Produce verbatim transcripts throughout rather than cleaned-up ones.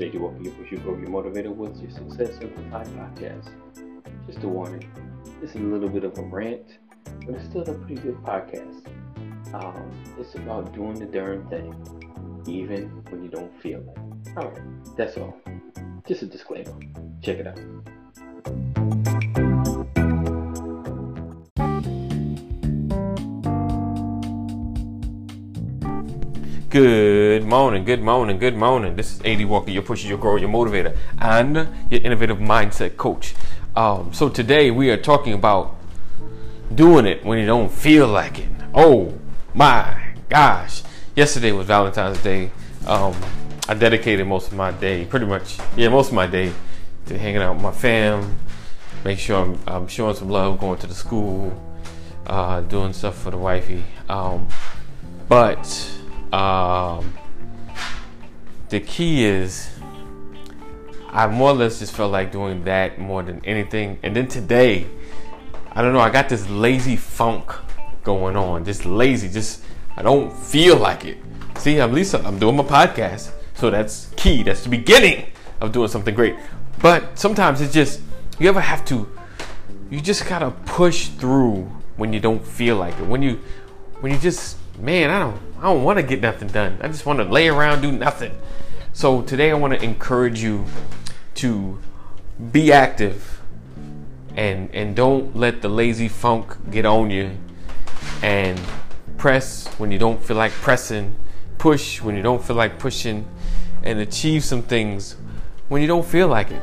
is A D. Walker, your push, your grow, your motivator. What's your success simplified podcast? Just a warning, this is a little bit of a rant, but it's still a pretty good podcast. Um, it's about doing the darn thing, even when you don't feel it. All right, that's all. Just a disclaimer. Check it out. Good morning, good morning, good morning. This is A D. Walker, your pusher, your grower, your motivator, and your innovative mindset coach. Um, so today we are talking about doing it when you don't feel like it. Oh my gosh. Yesterday was Valentine's Day. Um, I dedicated most of my day, pretty much, yeah, most of my day to hanging out with my fam, make sure I'm, I'm showing some love, going to the school, uh, doing stuff for the wifey. Um, but... Um, the key is I more or less just felt like doing that more than anything. And then today, I don't know, I got this lazy funk going on. Just lazy, just I don't feel like it. See, I'm Lisa, I'm doing my podcast. So that's key. That's the beginning of doing something great. But sometimes it's just, you ever have to, you just gotta push through when you don't feel like it. When you, when you just, man, I don't I don't want to get nothing done. I just want to lay around, do nothing. So today I want to encourage you to be active and and don't let the lazy funk get on you, and press when you don't feel like pressing, push when you don't feel like pushing, and achieve some things when you don't feel like it.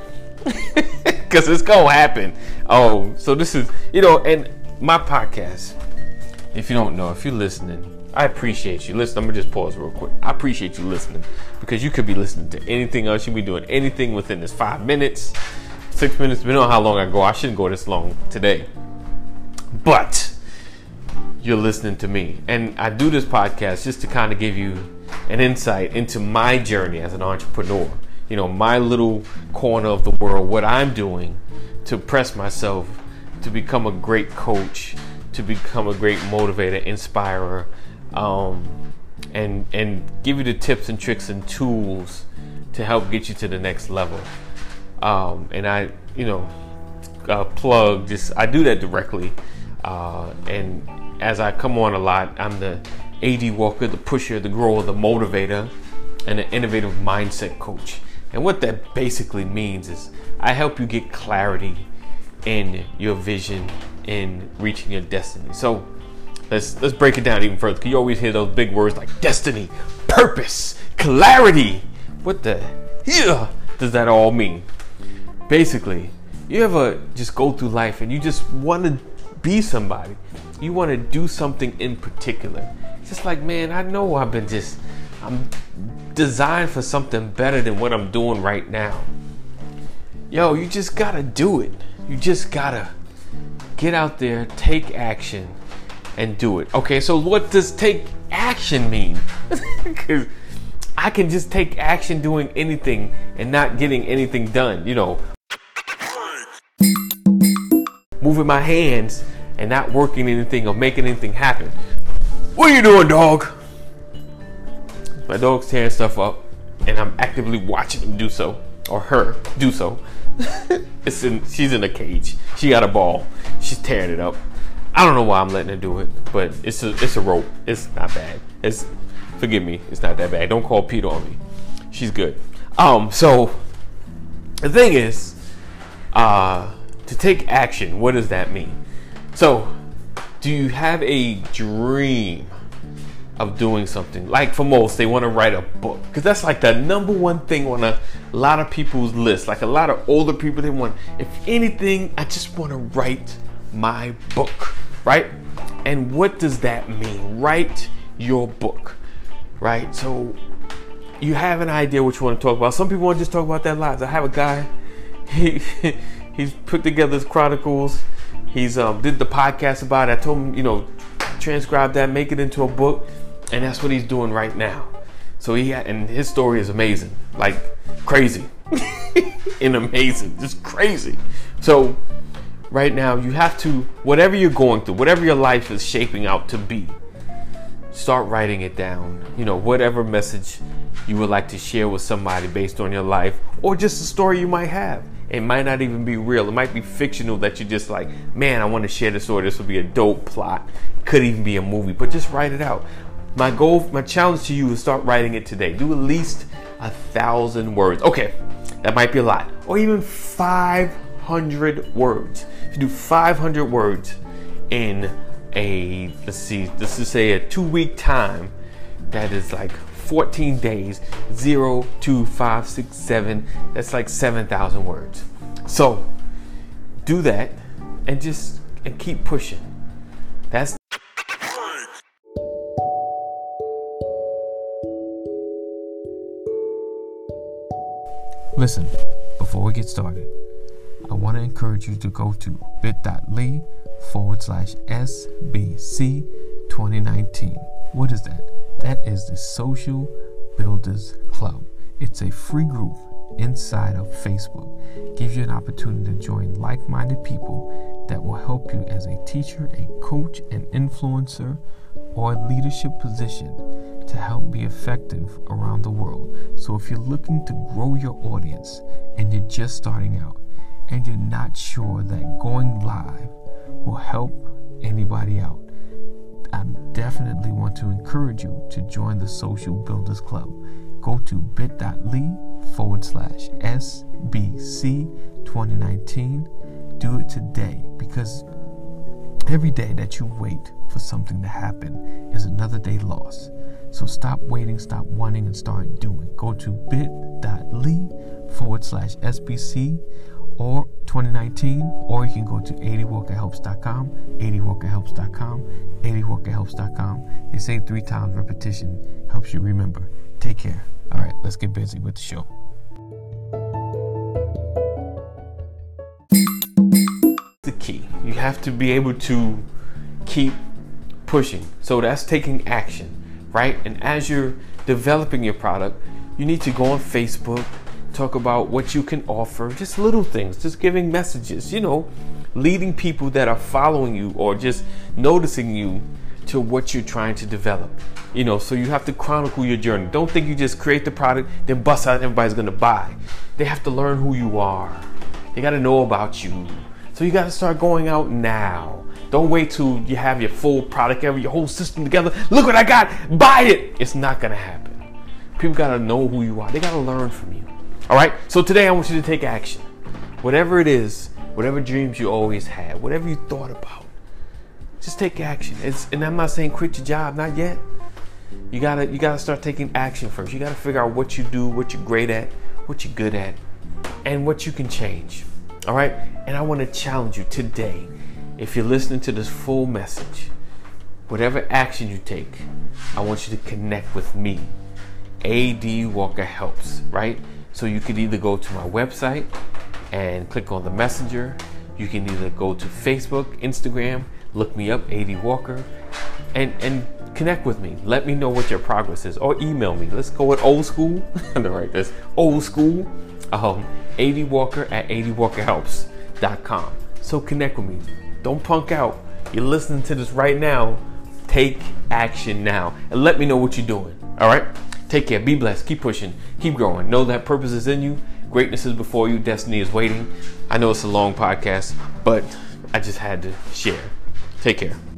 Because it's going to happen. Oh, so this is, you know, and my podcast, if you don't know, if you're listening, I appreciate you. Listen, I'm going to just pause real quick. I appreciate you listening, because you could be listening to anything else. You could be doing anything within this five minutes, six minutes, depending on how long I go. I shouldn't go this long today. But you're listening to me. And I do this podcast just to kind of give you an insight into my journey as an entrepreneur. You know, my little corner of the world, what I'm doing to press myself to become a great coach, to become a great motivator, inspirer, Um, and and give you the tips and tricks and tools to help get you to the next level. Um, and I, you know, uh, plug just I do that directly. Uh, and as I come on a lot, I'm the A D. Walker, the pusher, the grower, the motivator, and the innovative mindset coach. And what that basically means is I help you get clarity in your vision in reaching your destiny. So. Let's let's break it down even further. Cause you always hear those big words like destiny, purpose, clarity. What the yeah does that all mean? Basically, you ever just go through life and you just want to be somebody. You want to do something in particular. It's just like, man, I know I've been just I'm designed for something better than what I'm doing right now. Yo, you just gotta do it. You just gotta get out there, take action. And do it. Okay, so what does take action mean? Because I can just take action doing anything and not getting anything done. You know, moving my hands and not working anything or making anything happen. What are you doing, dog? My dog's tearing stuff up and I'm actively watching him do so, or her do so. It's in, she's in a cage. She got a ball. She's tearing it up. I don't know why I'm letting her do it, but it's a it's a rope. It's not bad. It's forgive me. It's not that bad. Don't call Pete on me. She's good. Um. So the thing is, uh, to take action. What does that mean? So, do you have a dream of doing something? Like for most, they want to write a book, because that's like the number one thing on a lot of people's list. Like a lot of older people, they want, if anything, I just want to write my book. Right? And what does that mean? Write your book, right? So you have an idea what you want to talk about. Some people want to just talk about their lives. I have a guy, he he's put together his chronicles. He's um, did the podcast about it. I told him, you know, transcribe that, make it into a book. And that's what he's doing right now. So he had, and his story is amazing, like crazy and amazing, just crazy. So right now, you have to, whatever you're going through, whatever your life is shaping out to be, start writing it down. You know, whatever message you would like to share with somebody based on your life, or just a story you might have. It might not even be real. It might be fictional that you're just like, man, I want to share this story. This would be a dope plot. Could even be a movie, but just write it out. My goal, my challenge to you is start writing it today. Do at least a thousand words. Okay, that might be a lot. Or even five hundred words. If you do five hundred words in a, let's see, let's just say a two week time, that is like fourteen days, zero, two, five, six, seven, that's like seven thousand words. So do that and just and keep pushing. That's Listen, before we get started, I want to encourage you to go to bit.ly forward slash SBC 2019. What is that? That is the Social Builders Club. It's a free group inside of Facebook. It gives you an opportunity to join like-minded people that will help you as a teacher, a coach, an influencer, or a leadership position to help be effective around the world. So if you're looking to grow your audience and you're just starting out and you're not sure that going live will help anybody out, I definitely want to encourage you to join the Social Builders Club. Go to bit.ly forward slash SBC 2019. Do it today, because every day that you wait for something to happen is another day lost. So stop waiting, stop wanting, and start doing. Go to bit.ly forward slash SBC or twenty nineteen, or you can go to A D walker helps dot com, A D walker helps dot com, A D walker helps dot com. They say three times repetition helps you remember. Take care. All right, let's get busy with the show. The key, you have to be able to keep pushing. So that's taking action, right? And as you're developing your product, you need to go on Facebook, talk about what you can offer, just little things, just giving messages, you know, leading people that are following you or just noticing you to what you're trying to develop, you know. So you have to chronicle your journey. Don't think you just create the product, then bust out, everybody's gonna buy. They have to learn who you are. They gotta know about you. So you gotta start going out now. Don't wait till you have your full product, your whole system together. Look what I got, buy it. It's not gonna happen. People gotta know who you are. They gotta learn from you. All right, so today I want you to take action. Whatever it is, whatever dreams you always had, whatever you thought about, just take action. It's, and I'm not saying quit your job, not yet. You gotta, you gotta start taking action first. You gotta figure out what you do, what you're great at, what you're good at, and what you can change. All right, and I wanna challenge you today, if you're listening to this full message, whatever action you take, I want you to connect with me, A D. Walker Helps, right? So you could either go to my website and click on the messenger. You can either go to Facebook, Instagram, look me up, A D. Walker, and, and connect with me. Let me know what your progress is, or email me. Let's go with old school. I'm gonna write this old school, um, adwalker at adwalkerhelps dot com. So connect with me. Don't punk out. You're listening to this right now. Take action now and let me know what you're doing. All right? Take care, be blessed, keep pushing, keep growing. Know that purpose is in you, greatness is before you, destiny is waiting. I know it's a long podcast, but I just had to share. Take care.